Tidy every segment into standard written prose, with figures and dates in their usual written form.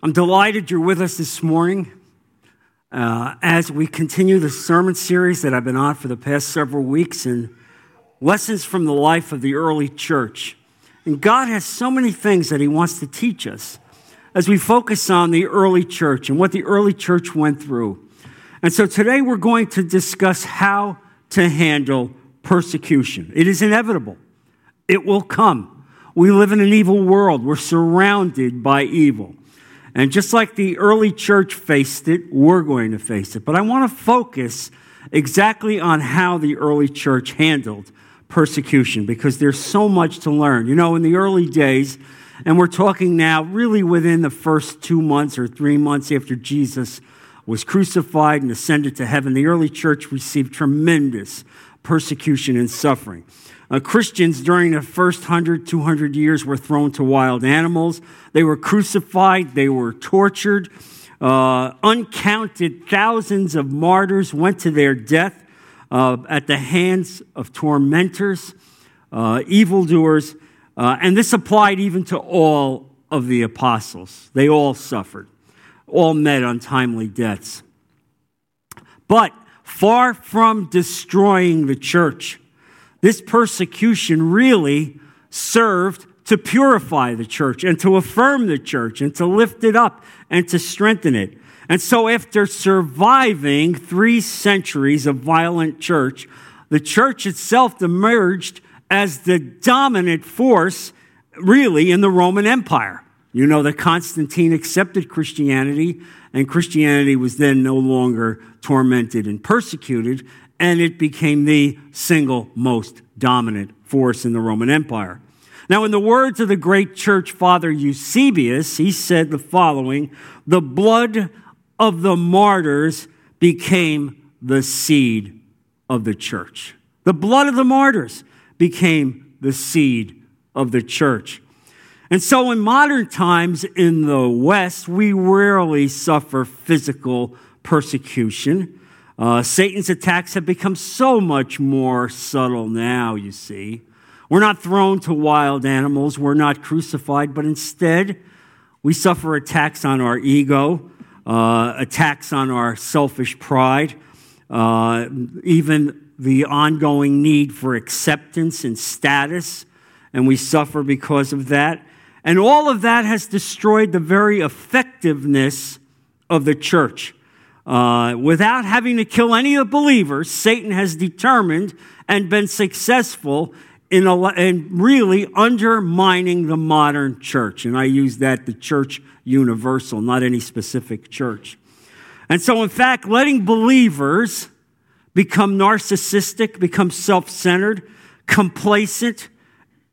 I'm delighted you're with us this morning as we continue the sermon series that I've been on for the past several weeks and lessons from the life of the early church. And God has so many things that he wants to teach us as we focus on the early church and what the early church went through. And so today we're going to discuss how to handle persecution. It is inevitable. It will come. We live in an evil world. We're surrounded by evil. And just like the early church faced it, we're going to face it. But I want to focus exactly on how the early church handled persecution, because there's so much to learn. You know, in the early days, and we're talking now really within the first 2 months or 3 months after Jesus was crucified and ascended to heaven, the early church received tremendous persecution and suffering. Christians during the first 100, 200 years were thrown to wild animals. They were crucified. They were tortured. Uncounted thousands of martyrs went to their death at the hands of tormentors, evildoers. And this applied even to all of the apostles. They all suffered, all met untimely deaths. But far from destroying the church, this persecution really served to purify the church and to affirm the church and to lift it up and to strengthen it. And so after surviving 3 centuries of violent church, the church itself emerged as the dominant force really in the Roman Empire. You know that Constantine accepted Christianity, and Christianity was then no longer tormented and persecuted, and it became the single most dominant force in the Roman Empire. Now, in the words of the great church father Eusebius, he said the following: the blood of the martyrs became the seed of the church. The blood of the martyrs became the seed of the church. And so in modern times in the West, we rarely suffer physical persecution. Satan's attacks have become so much more subtle now, you see. We're not thrown to wild animals. We're not crucified. But instead, we suffer attacks on our ego, attacks on our selfish pride, even the ongoing need for acceptance and status. And we suffer because of that. And all of that has destroyed the very effectiveness of the church. Without having to kill any of the believers, Satan has determined and been successful in really undermining the modern church. And I use that, the church universal, not any specific church. And so, in fact, letting believers become narcissistic, become self-centered, complacent,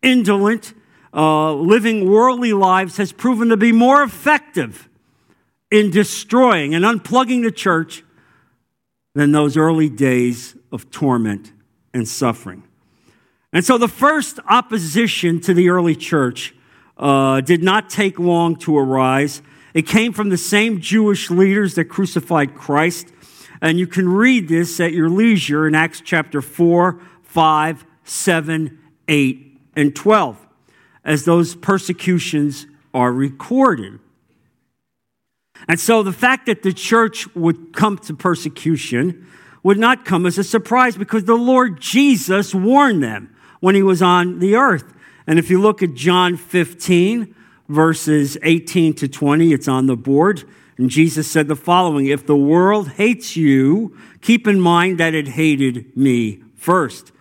indolent, living worldly lives has proven to be more effective in destroying and unplugging the church than those early days of torment and suffering. And so the first opposition to the early church did not take long to arise. It came from the same Jewish leaders that crucified Christ. And you can read this at your leisure in Acts chapter 4, 5, 7, 8, and 12, as those persecutions are recorded. And so the fact that the church would come to persecution would not come as a surprise, because the Lord Jesus warned them when he was on the earth. And if you look at John 15, verses 18 to 20, it's on the board. And Jesus said the following: if the world hates you, keep in mind that it hated me first.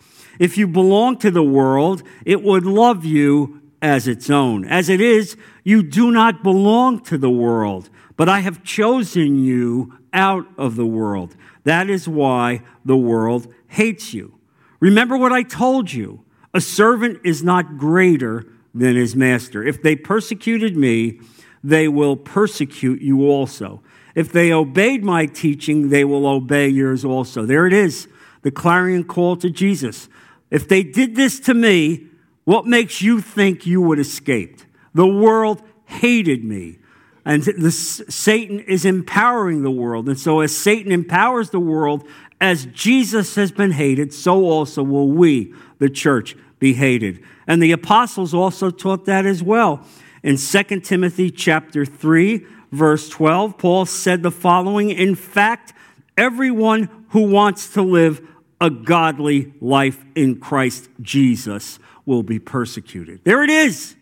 If you belong to the world, it would love you as its own. As it is, you do not belong to the world, but I have chosen you out of the world. That is why the world hates you. Remember what I told you. A servant is not greater than his master. If they persecuted me, they will persecute you also. If they obeyed my teaching, they will obey yours also. There it is, the clarion call to Jesus. If they did this to me, what makes you think you would escape? The world hated me. And Satan is empowering the world. And so as Satan empowers the world, as Jesus has been hated, so also will we, the church, be hated. And the apostles also taught that as well. In 2 Timothy chapter 3, verse 12, Paul said the following: in fact, everyone who wants to live a godly life in Christ Jesus will be persecuted. There it is.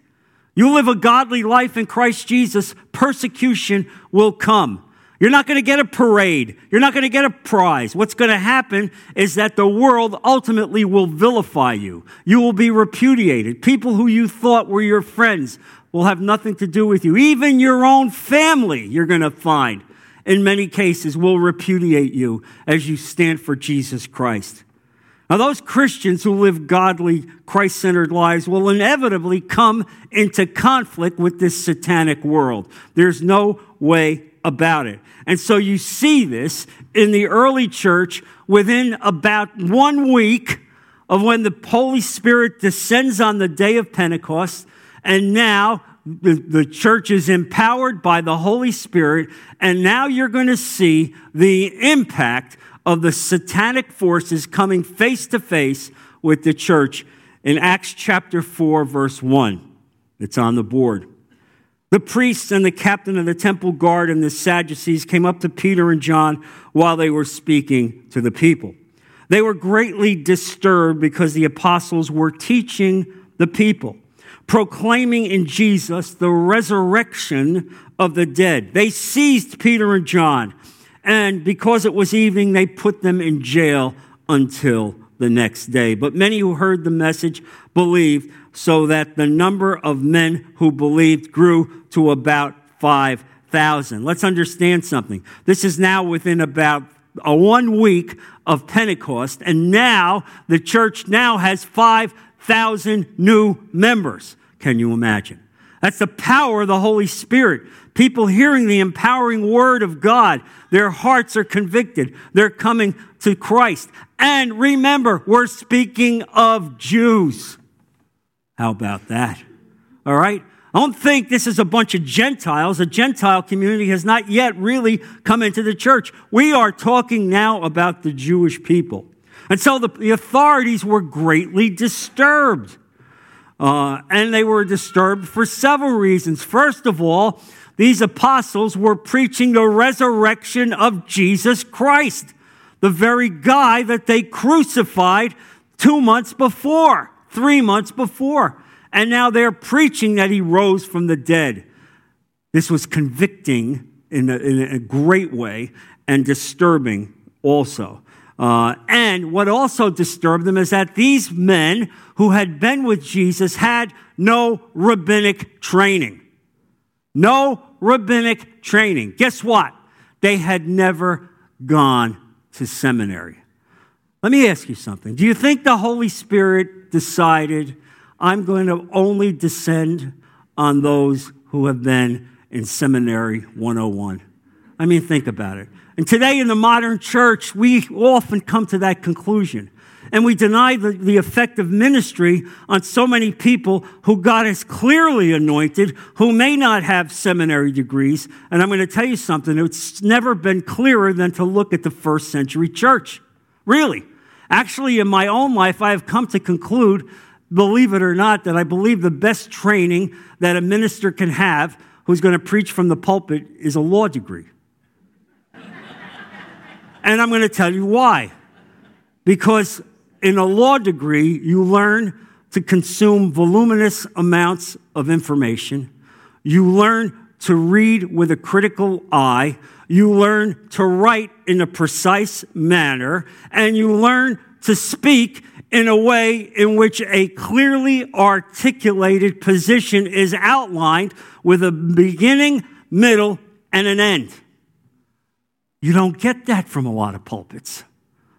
You live a godly life in Christ Jesus, persecution will come. You're not going to get a parade. You're not going to get a prize. What's going to happen is that the world ultimately will vilify you. You will be repudiated. People who you thought were your friends will have nothing to do with you. Even your own family, you're going to find, in many cases, will repudiate you as you stand for Jesus Christ. Now, those Christians who live godly, Christ-centered lives will inevitably come into conflict with this satanic world. There's no way about it. And so you see this in the early church within about 1 week of when the Holy Spirit descends on the day of Pentecost, and now the church is empowered by the Holy Spirit, and now you're going to see the impact of the satanic forces coming face to face with the church in Acts chapter 4, verse 1. It's on the board. The priests and the captain of the temple guard and the Sadducees came up to Peter and John while they were speaking to the people. They were greatly disturbed because the apostles were teaching the people, proclaiming in Jesus the resurrection of the dead. They seized Peter and John, and because it was evening, they put them in jail until the next day. But many who heard the message believed, so that the number of men who believed grew to about 5,000. Let's understand something. This is now within about 1 week of Pentecost, and now the church now has 5,000 new members. Can you imagine? That's the power of the Holy Spirit. People hearing the empowering word of God, their hearts are convicted. They're coming to Christ. And remember, we're speaking of Jews. How about that? All right? I don't think this is a bunch of Gentiles. A Gentile community has not yet really come into the church. We are talking now about the Jewish people. And so the authorities were greatly disturbed. And they were disturbed for several reasons. First of all, these apostles were preaching the resurrection of Jesus Christ, the very guy that they crucified 2 months before, 3 months before. And now they're preaching that he rose from the dead. This was convicting in a great way and disturbing also. And what also disturbed them is that these men who had been with Jesus had no rabbinic training. No rabbinic training. Guess what? They had never gone to seminary. Let me ask you something. Do you think the Holy Spirit decided, I'm going to only descend on those who have been in seminary 101? I mean, think about it. And today in the modern church, we often come to that conclusion. And we deny the effect of ministry on so many people who God has clearly anointed, who may not have seminary degrees. And I'm going to tell you something. It's never been clearer than to look at the first century church. Really. Actually, in my own life, I have come to conclude, believe it or not, that I believe the best training that a minister can have who's going to preach from the pulpit is a law degree. And I'm going to tell you why. Because in a law degree, you learn to consume voluminous amounts of information. You learn to read with a critical eye. You learn to write in a precise manner. And you learn to speak in a way in which a clearly articulated position is outlined with a beginning, middle, and an end. You don't get that from a lot of pulpits,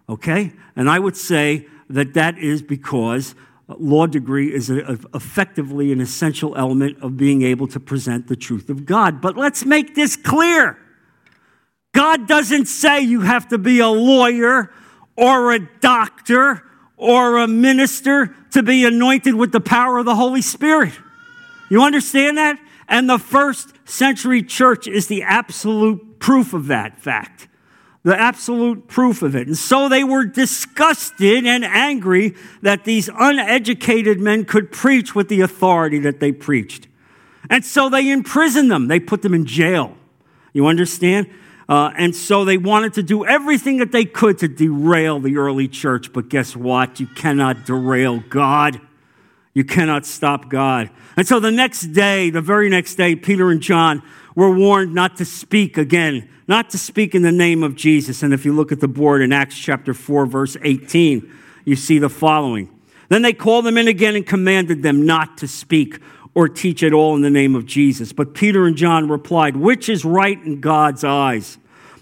okay? And I would say that is because a law degree is effectively an essential element of being able to present the truth of God. But let's make this clear. God doesn't say you have to be a lawyer or a doctor or a minister to be anointed with the power of the Holy Spirit. You understand that? And the first century church is the absolute proof of that fact. The absolute proof of it. And so they were disgusted and angry that these uneducated men could preach with the authority that they preached. And so they imprisoned them. They put them in jail. You understand? And so they wanted to do everything that they could to derail the early church. But guess what? You cannot derail God. You cannot stop God. And so the next day, the very next day, Peter and John were warned not to speak again, not to speak in the name of Jesus. And if you look at the board in Acts chapter 4, verse 18, you see the following. Then they called them in again and commanded them not to speak or teach at all in the name of Jesus. But Peter and John replied, which is right in God's eyes,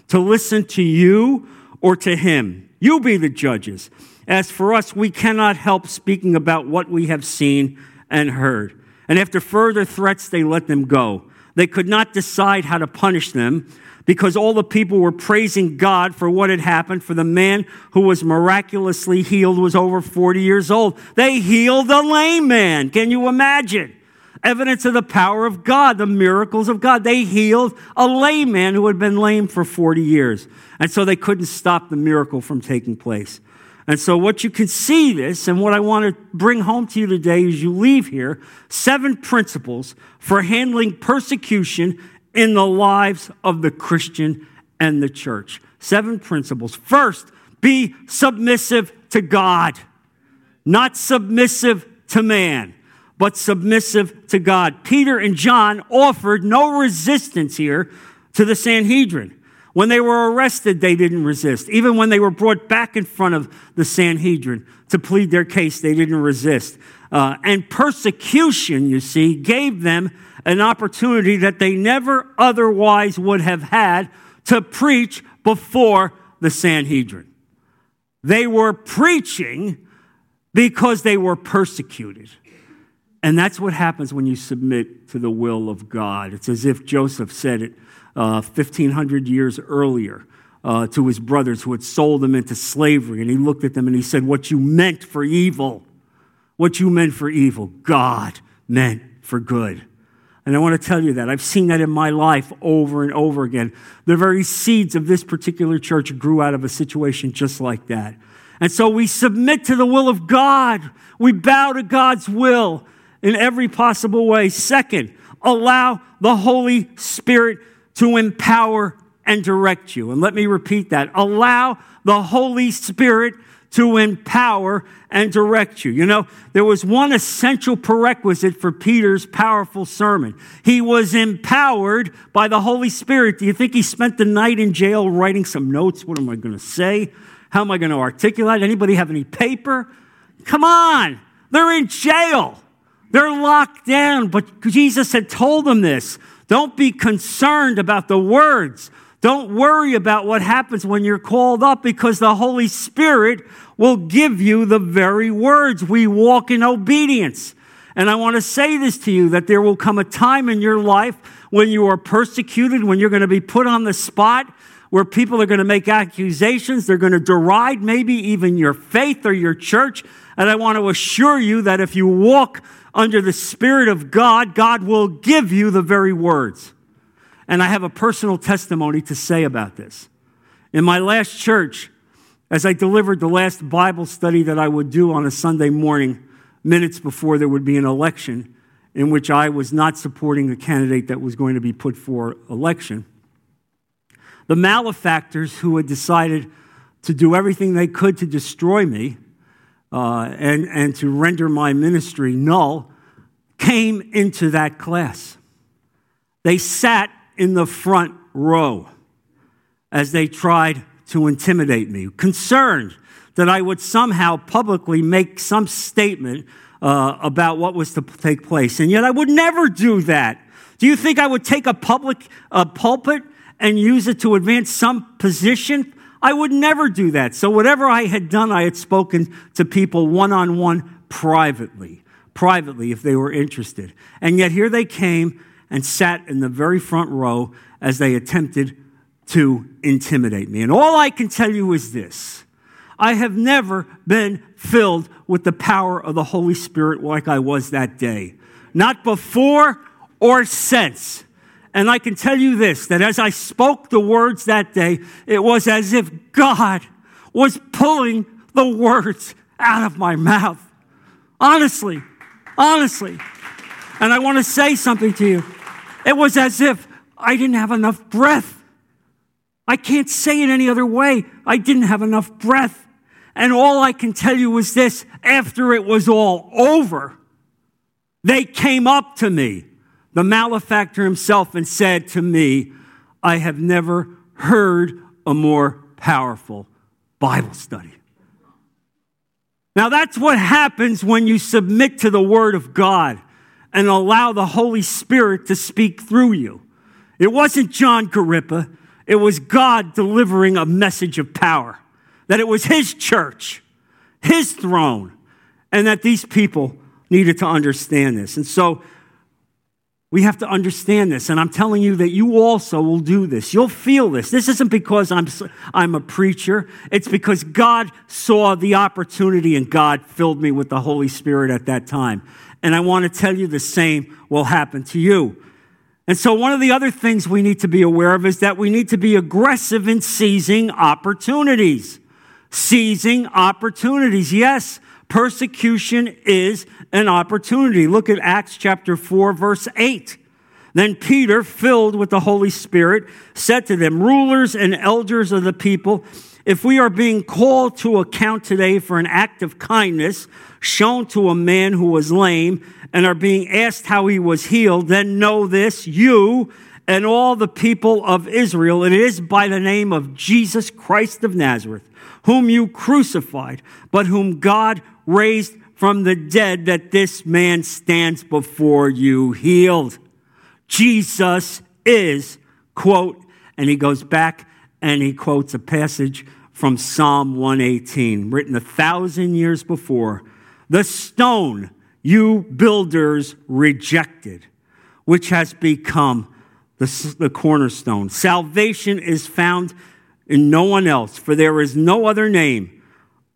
to listen to you or to him? You be the judges. As for us, we cannot help speaking about what we have seen and heard. And after further threats, they let them go. They could not decide how to punish them because all the people were praising God for what had happened, for the man who was miraculously healed was over 40 years old. They healed the lame man. Can you imagine? Evidence of the power of God, the miracles of God. They healed a lame man who had been lame for 40 years. And so they couldn't stop the miracle from taking place. And so what you can see this, and what I want to bring home to you today as you leave here, 7 principles for handling persecution in the lives of the Christian and the church. 7 principles. First, be submissive to God, not submissive to man, but submissive to God. Peter and John offered no resistance here to the Sanhedrin. When they were arrested, they didn't resist. Even when they were brought back in front of the Sanhedrin to plead their case, they didn't resist. And persecution, you see, gave them an opportunity that they never otherwise would have had to preach before the Sanhedrin. They were preaching because they were persecuted. And that's what happens when you submit to the will of God. It's as if Joseph said it 1,500 years earlier to his brothers who had sold him into slavery. And he looked at them and he said, what you meant for evil, God meant for good. And I want to tell you that. I've seen that in my life over and over again. The very seeds of this particular church grew out of a situation just like that. And so we submit to the will of God. We bow to God's will in every possible way. Second, allow the Holy Spirit to empower and direct you. And let me repeat that. Allow the Holy Spirit to empower and direct you. You know, there was one essential prerequisite for Peter's powerful sermon. He was empowered by the Holy Spirit. Do you think he spent the night in jail writing some notes? What am I going to say? How am I going to articulate? Anybody have any paper? Come on. They're in jail. They're locked down. But Jesus had told them this. Don't be concerned about the words. Don't worry about what happens when you're called up, because the Holy Spirit will give you the very words. We walk in obedience. And I want to say this to you, that there will come a time in your life when you are persecuted, when you're going to be put on the spot, where people are going to make accusations. They're going to deride maybe even your faith or your church. And I want to assure you that if you walk under the Spirit of God, God will give you the very words. And I have a personal testimony to say about this. In my last church, as I delivered the last Bible study that I would do on a Sunday morning, minutes before there would be an election in which I was not supporting the candidate that was going to be put for election, the malefactors who had decided to do everything they could to destroy me and to render my ministry null, came into that class. They sat in the front row as they tried to intimidate me, concerned that I would somehow publicly make some statement about what was to take place. And yet I would never do that. Do you think I would take a public pulpit and use it to advance some position? I would never do that. So whatever I had done, I had spoken to people one-on-one privately if they were interested. And yet here they came and sat in the very front row as they attempted to intimidate me. And all I can tell you is this. I have never been filled with the power of the Holy Spirit like I was that day. Not before or since. And I can tell you this, that as I spoke the words that day, it was as if God was pulling the words out of my mouth. Honestly. And I want to say something to you. It was as if I didn't have enough breath. I can't say it any other way. I didn't have enough breath. And all I can tell you was this, after it was all over, they came up to me, the malefactor himself, and said to me, I have never heard a more powerful Bible study. Now that's what happens when you submit to the Word of God and allow the Holy Spirit to speak through you. It wasn't John Garippa. It was God delivering a message of power, that it was his church, his throne, and that these people needed to understand this. And so we have to understand this, and I'm telling you that you also will do this. You'll feel this. This isn't because I'm a preacher. It's because God saw the opportunity, and God filled me with the Holy Spirit at that time. And I want to tell you the same will happen to you. And so one of the other things we need to be aware of is that we need to be aggressive in seizing opportunities. Seizing opportunities. Yes, persecution is an opportunity. Look at Acts chapter 4, verse 8. Then Peter, filled with the Holy Spirit, said to them, rulers and elders of the people, if we are being called to account today for an act of kindness shown to a man who was lame and are being asked how he was healed, then know this, you and all the people of Israel, it is by the name of Jesus Christ of Nazareth, whom you crucified, but whom God raised from the dead, that this man stands before you healed. Jesus is, quote, and he goes back and he quotes a passage from Psalm 118, written 1,000 years before. The stone you builders rejected, which has become the cornerstone. Salvation is found in no one else, for there is no other name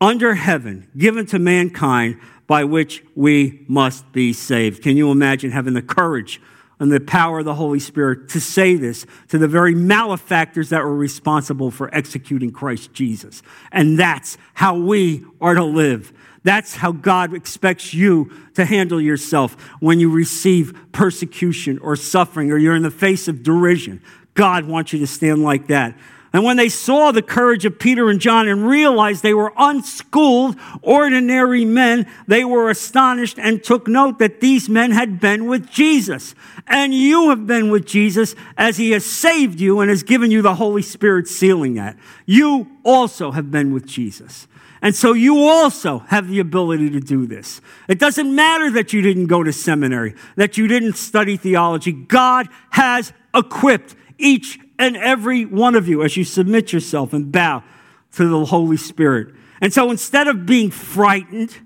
under heaven given to mankind by which we must be saved. Can you imagine having the courage and the power of the Holy Spirit to say this to the very malefactors that were responsible for executing Christ Jesus? And that's how we are to live. That's how God expects you to handle yourself when you receive persecution or suffering or you're in the face of derision. God wants you to stand like that. And when they saw the courage of Peter and John and realized they were unschooled, ordinary men, they were astonished and took note that these men had been with Jesus. And you have been with Jesus as he has saved you and has given you the Holy Spirit sealing that. You also have been with Jesus. And so you also have the ability to do this. It doesn't matter that you didn't go to seminary, that you didn't study theology. God has equipped each and every one of you as you submit yourself and bow to the Holy Spirit. And so instead of being frightened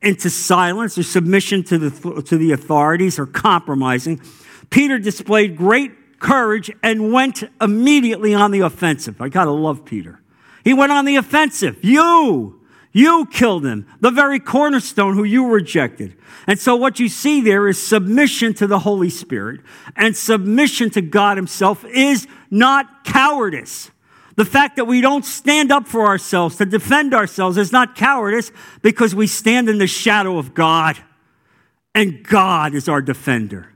into silence or submission to the authorities or compromising, Peter displayed great courage and went immediately on the offensive. I gotta love Peter. He went on the offensive. You killed him, the very cornerstone who you rejected. And so what you see there is submission to the Holy Spirit, and submission to God himself is not cowardice. The fact that we don't stand up for ourselves to defend ourselves is not cowardice, because we stand in the shadow of God, and God is our defender,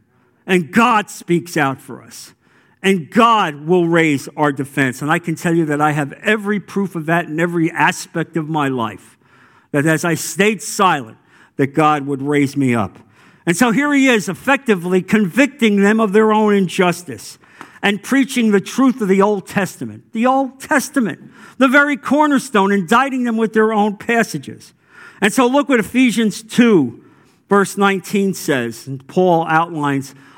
and God speaks out for us. And God will raise our defense. And I can tell you that I have every proof of that in every aspect of my life. That as I stayed silent, that God would raise me up. And so here he is, effectively convicting them of their own injustice and preaching the truth of the Old Testament. The Old Testament, the very cornerstone, indicting them with their own passages. And so look what Ephesians 2, verse 19 says, and Paul outlines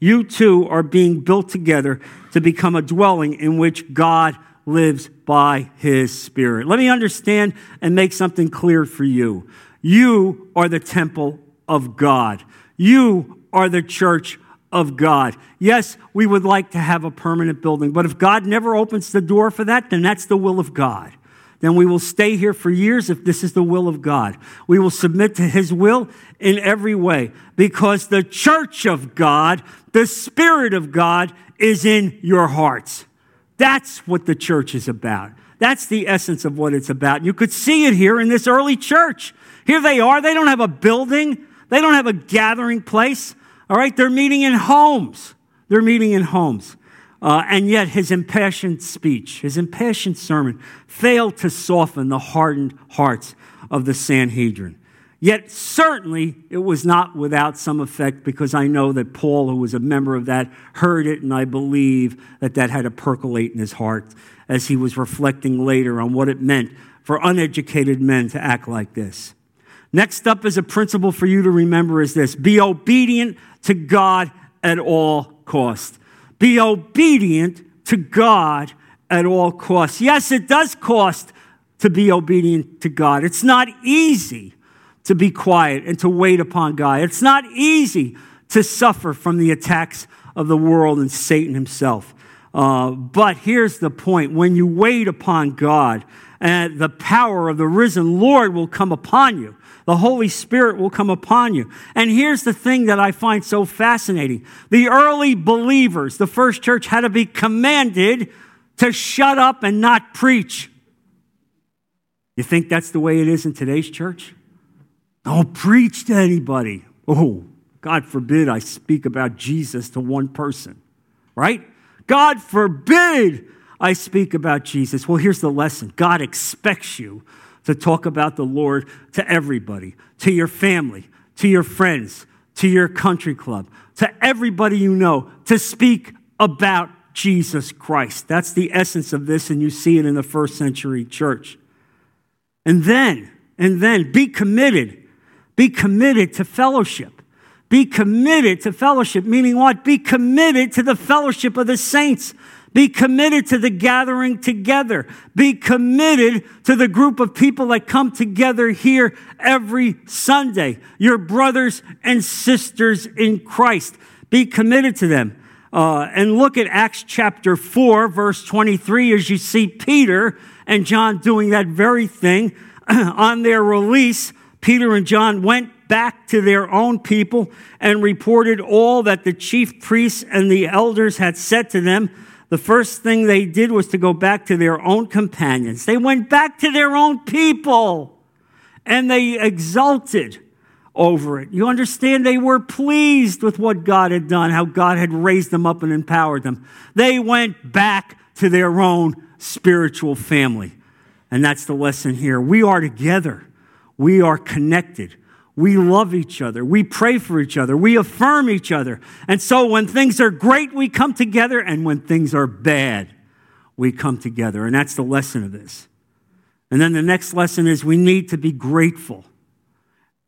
you two are being built together to become a dwelling in which God lives by his Spirit. Let me understand and make something clear for you. You are the temple of God. You are the church of God. Yes, we would like to have a permanent building, but if God never opens the door for that, then that's the will of God. Then we will stay here for years if this is the will of God. We will submit to his will in every way because the church of God, the Spirit of God, is in your hearts. That's what the church is about. That's the essence of what it's about. You could see it here in this early church. Here they are. They don't have a building. They don't have a gathering place. All right, they're meeting in homes. They're meeting in homes. And yet his impassioned speech, his impassioned sermon failed to soften the hardened hearts of the Sanhedrin. Yet certainly it was not without some effect, because I know that Paul, who was a member of that, heard it, and I believe that had to percolate in his heart as he was reflecting later on what it meant for uneducated men to act like this. Next up is a principle for you to remember is this: be obedient to God at all costs. Be obedient to God at all costs. Yes, it does cost to be obedient to God. It's not easy to be quiet and to wait upon God. It's not easy to suffer from the attacks of the world and Satan himself. But here's the point. When you wait upon God, the power of the risen Lord will come upon you. The Holy Spirit will come upon you. And here's the thing that I find so fascinating. The early believers, the first church, had to be commanded to shut up and not preach. You think that's the way it is in today's church? Don't preach to anybody. Oh, God forbid I speak about Jesus to one person, right? God forbid I speak about Jesus. Well, here's the lesson. God expects you to talk about the Lord to everybody, to your family, to your friends, to your country club, to everybody you know, to speak about Jesus Christ. That's the essence of this, and you see it in the first century church. And then be committed. Be committed to fellowship. Be committed to fellowship, meaning what? Be committed to the fellowship of the saints. Be committed to the gathering together. Be committed to the group of people that come together here every Sunday, your brothers and sisters in Christ. Be committed to them. And look at Acts chapter 4, verse 23, as you see Peter and John doing that very thing. On their release, Peter and John went back to their own people and reported all that the chief priests and the elders had said to them. The first thing they did was to go back to their own companions. They went back to their own people, and they exulted over it. You understand? They were pleased with what God had done, how God had raised them up and empowered them. They went back to their own spiritual family. And that's the lesson here. We are together. We are connected. We love each other. We pray for each other. We affirm each other. And so when things are great, we come together. And when things are bad, we come together. And that's the lesson of this. And then the next lesson is we need to be grateful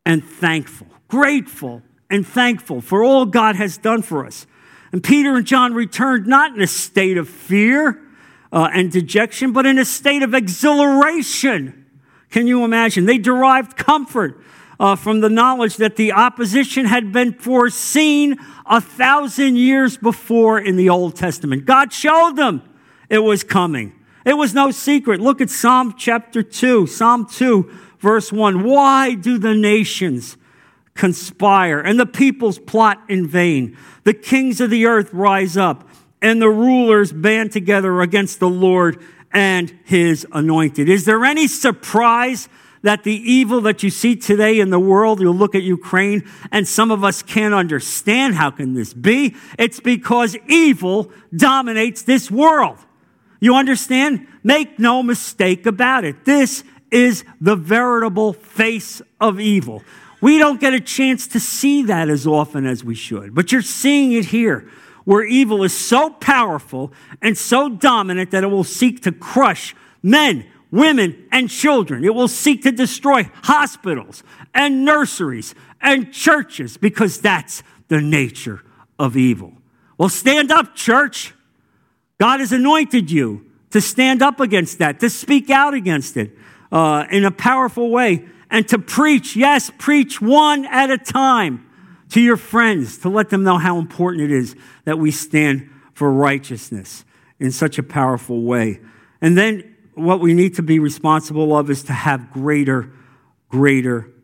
and thankful. Grateful and thankful for all God has done for us. And Peter and John returned not in a state of fear and dejection, but in a state of exhilaration. Can you imagine? They derived comfort from the knowledge that the opposition had been foreseen 1,000 years before in the Old Testament. God showed them it was coming. It was no secret. Look at Psalm chapter 2, Psalm 2, verse 1. Why do the nations conspire and the peoples plot in vain? The kings of the earth rise up, and the rulers band together against the Lord and his anointed. Is there any surprise that the evil that you see today in the world, you'll look at Ukraine, and some of us can't understand, how can this be? It's because evil dominates this world. You understand? Make no mistake about it. This is the veritable face of evil. We don't get a chance to see that as often as we should, but you're seeing it here, where evil is so powerful and so dominant that it will seek to crush men, women, and children. It will seek to destroy hospitals and nurseries and churches, because that's the nature of evil. Well, stand up, church. God has anointed you to stand up against that, to speak out against it in a powerful way, and to preach. Yes, preach one at a time. to your friends, to let them know how important it is that we stand for righteousness in such a powerful way. And then what we need to be responsible of is to have greater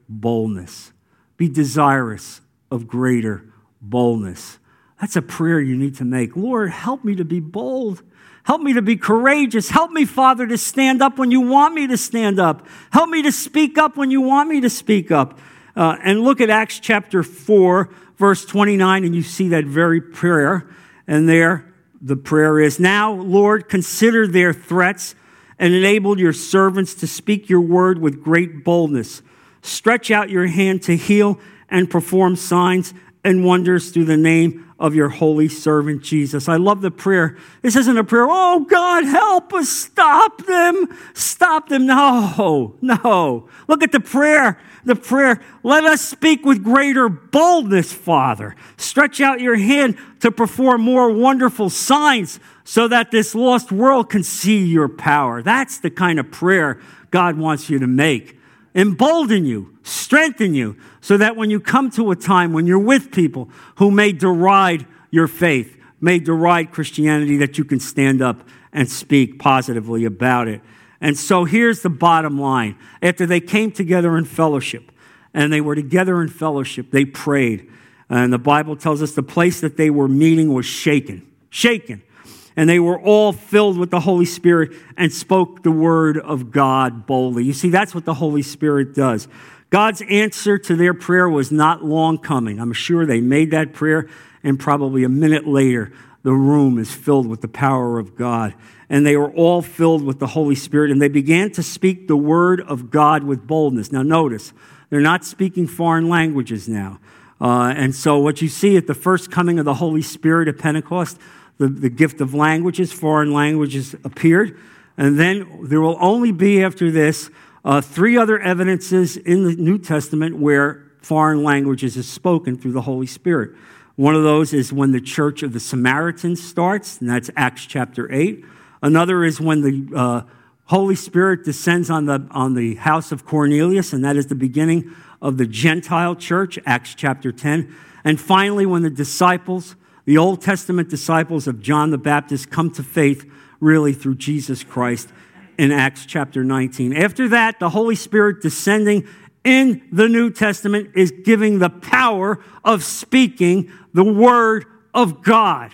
boldness. Be desirous of greater boldness. That's a prayer you need to make. Lord, help me to be bold. Help me to be courageous. Help me, Father, to stand up when you want me to stand up. Help me to speak up when you want me to speak up. And look at Acts chapter 4, verse 29, and you see that very prayer. And there the prayer is, now, Lord, consider their threats and enable your servants to speak your word with great boldness. Stretch out your hand to heal and perform signs and wonders through the name of your holy servant Jesus. I love the prayer. This isn't a prayer, oh God, help us, stop them, stop them. No. Look at the prayer. Let us speak with greater boldness, Father. Stretch out your hand to perform more wonderful signs so that this lost world can see your power. That's the kind of prayer God wants you to make. Embolden you, strengthen you, so that when you come to a time when you're with people who may deride your faith, may deride Christianity, that you can stand up and speak positively about it. And so here's the bottom line. After they came together in fellowship, and they were together in fellowship, they prayed. And the Bible tells us the place that they were meeting was shaken. And they were all filled with the Holy Spirit and spoke the word of God boldly. You see, that's what the Holy Spirit does. God's answer to their prayer was not long coming. I'm sure they made that prayer, and probably a minute later, the room is filled with the power of God. And they were all filled with the Holy Spirit, and they began to speak the word of God with boldness. Now notice, they're not speaking foreign languages now. And so what you see at the first coming of the Holy Spirit at Pentecost, the gift of languages, foreign languages appeared. And then there will only be, after this, three other evidences in the New Testament where foreign languages is spoken through the Holy Spirit. One of those is when the church of the Samaritans starts, and that's Acts chapter 8. Another is when the Holy Spirit descends on the house of Cornelius, and that is the beginning of the Gentile church, Acts chapter 10. And finally, when the Old Testament disciples of John the Baptist come to faith really through Jesus Christ in Acts chapter 19. After that, the Holy Spirit descending in the New Testament is giving the power of speaking the word of God.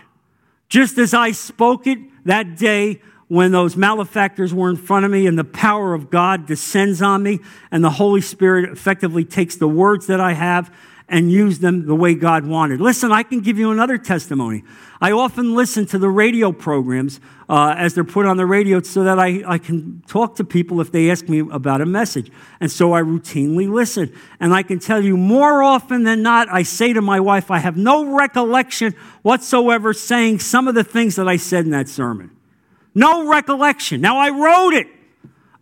Just as I spoke it that day when those malefactors were in front of me, and the power of God descends on me, and the Holy Spirit effectively takes the words that I have and use them the way God wanted. Listen, I can give you another testimony. I often listen to the radio programs as they're put on the radio so that I can talk to people if they ask me about a message. And so I routinely listen. And I can tell you more often than not, I say to my wife, I have no recollection whatsoever saying some of the things that I said in that sermon. No recollection. Now, I wrote it.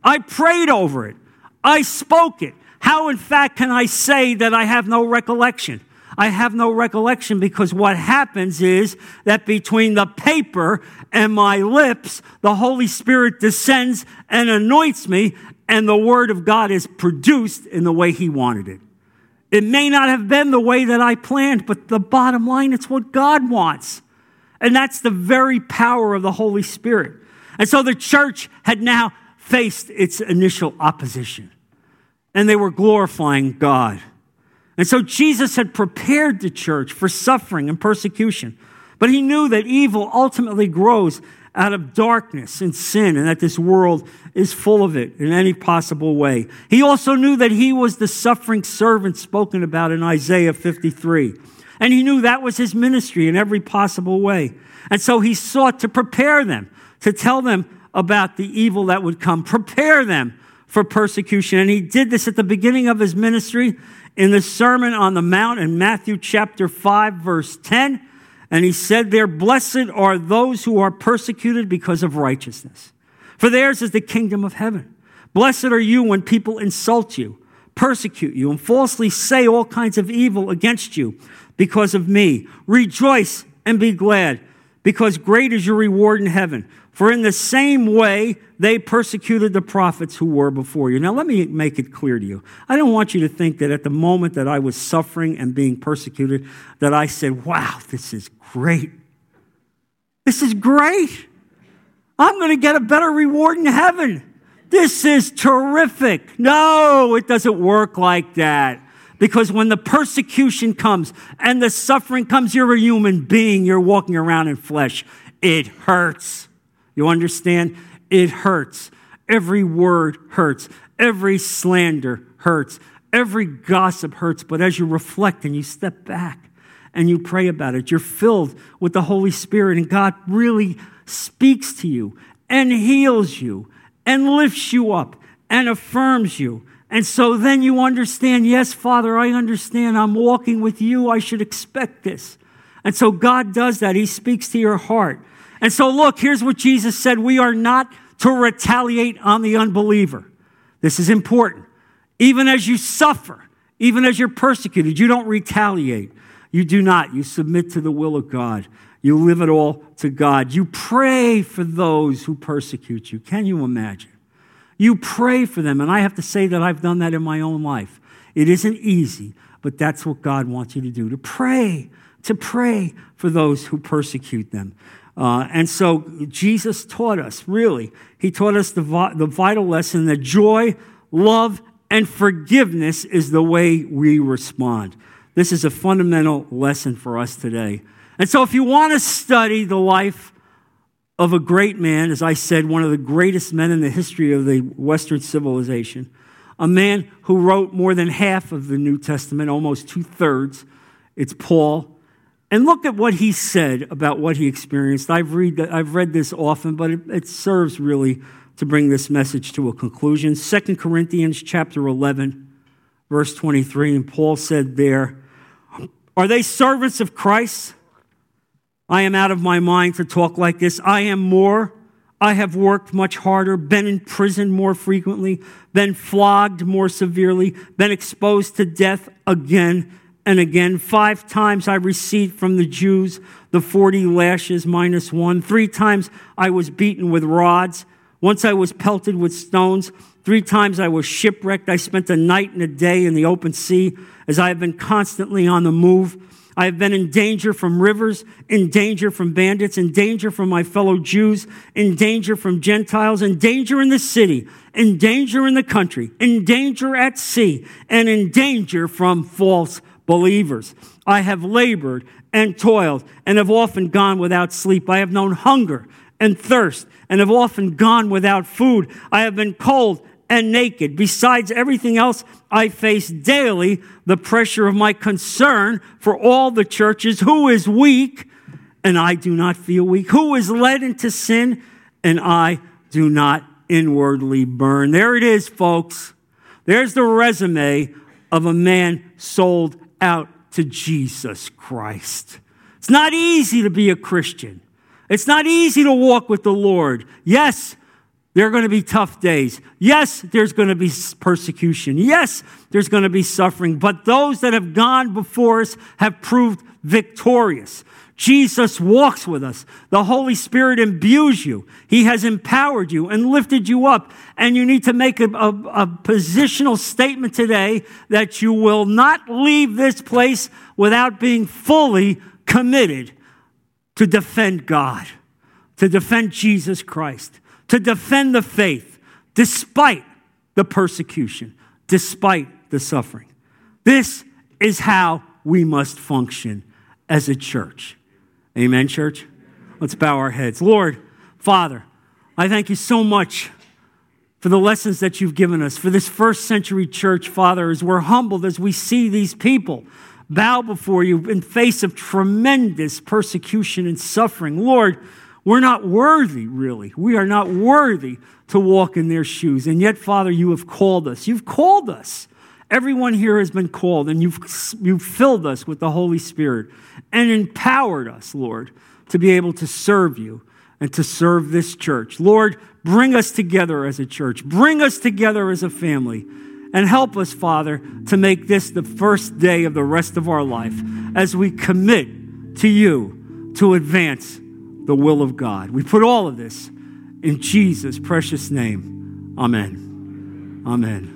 I prayed over it. I spoke it. How, in fact, can I say that I have no recollection? I have no recollection because what happens is that between the paper and my lips, the Holy Spirit descends and anoints me, and the Word of God is produced in the way He wanted it. It may not have been the way that I planned, but the bottom line, it's what God wants. And that's the very power of the Holy Spirit. And so the church had now faced its initial opposition. And they were glorifying God. And so Jesus had prepared the church for suffering and persecution. But he knew that evil ultimately grows out of darkness and sin, and that this world is full of it in any possible way. He also knew that he was the suffering servant spoken about in Isaiah 53. And he knew that was his ministry in every possible way. And so he sought to prepare them, to tell them about the evil that would come, prepare them for persecution. And he did this at the beginning of his ministry in the Sermon on the Mount in Matthew chapter 5, verse 10. And he said there, blessed are those who are persecuted because of righteousness, for theirs is the kingdom of heaven. Blessed are you when people insult you, persecute you, and falsely say all kinds of evil against you because of me. Rejoice and be glad, because great is your reward in heaven. For in the same way, they persecuted the prophets who were before you. Now, let me make it clear to you. I don't want you to think that at the moment that I was suffering and being persecuted, that I said, wow, this is great. This is great. I'm going to get a better reward in heaven. This is terrific. No, it doesn't work like that. Because when the persecution comes and the suffering comes, you're a human being. You're walking around in flesh. It hurts. You understand? It hurts. Every word hurts. Every slander hurts. Every gossip hurts. But as you reflect and you step back and you pray about it, you're filled with the Holy Spirit, and God really speaks to you and heals you and lifts you up and affirms you. And so then you understand, yes, Father, I understand. I'm walking with you. I should expect this. And so God does that. He speaks to your heart. And so look, here's what Jesus said. We are not to retaliate on the unbeliever. This is important. Even as you suffer, even as you're persecuted, you don't retaliate. You do not. You submit to the will of God. You live it all to God. You pray for those who persecute you. Can you imagine? You pray for them. And I have to say that I've done that in my own life. It isn't easy, but that's what God wants you to do, to pray for those who persecute them. And so Jesus taught us, really, he taught us the vital lesson that joy, love, and forgiveness is the way we respond. This is a fundamental lesson for us today. And so if you want to study the life of a great man, as I said, one of the greatest men in the history of the Western civilization, a man who wrote more than half of the New Testament, almost 2/3, it's Paul. And look at what he said about what he experienced. I've read this often, but it serves really to bring this message to a conclusion. 2 Corinthians chapter 11, verse 23, and Paul said there, "Are they servants of Christ? I am out of my mind to talk like this. I am more. I have worked much harder, been in prison more frequently, been flogged more severely, been exposed to death again and again. 5 times I received from the Jews the 40 lashes minus one. 3 times I was beaten with rods. Once I was pelted with stones. 3 times I was shipwrecked. I spent a night and a day in the open sea, as I have been constantly on the move. I have been in danger from rivers, in danger from bandits, in danger from my fellow Jews, in danger from Gentiles, in danger in the city, in danger in the country, in danger at sea, and in danger from false believers. I have labored and toiled and have often gone without sleep. I have known hunger and thirst and have often gone without food. I have been cold and naked. Besides everything else, I face daily the pressure of my concern for all the churches. Who is weak and I do not feel weak? Who is led into sin and I do not inwardly burn?" There it is, folks. There's the resume of a man sold out to Jesus Christ. It's not easy to be a Christian. It's not easy to walk with the Lord. Yes, there are going to be tough days. Yes, there's going to be persecution. Yes, there's going to be suffering. But those that have gone before us have proved victorious. Jesus walks with us. The Holy Spirit imbues you. He has empowered you and lifted you up. And you need to make a positional statement today that you will not leave this place without being fully committed to defend God, to defend Jesus Christ, to defend the faith despite the persecution, despite the suffering. This is how we must function as a church. Amen, church? Let's bow our heads. Lord, Father, I thank you so much for the lessons that you've given us, for this first century church, Father, as we're humbled, as we see these people bow before you in face of tremendous persecution and suffering. Lord, we're not worthy, really. We are not worthy to walk in their shoes. And yet, Father, you have called us. You've called us. Everyone here has been called, and you've filled us with the Holy Spirit and empowered us, Lord, to be able to serve you and to serve this church. Lord, bring us together as a church. Bring us together as a family, and help us, Father, to make this the first day of the rest of our life as we commit to you to advance the will of God. We put all of this In Jesus' precious name, amen. Amen.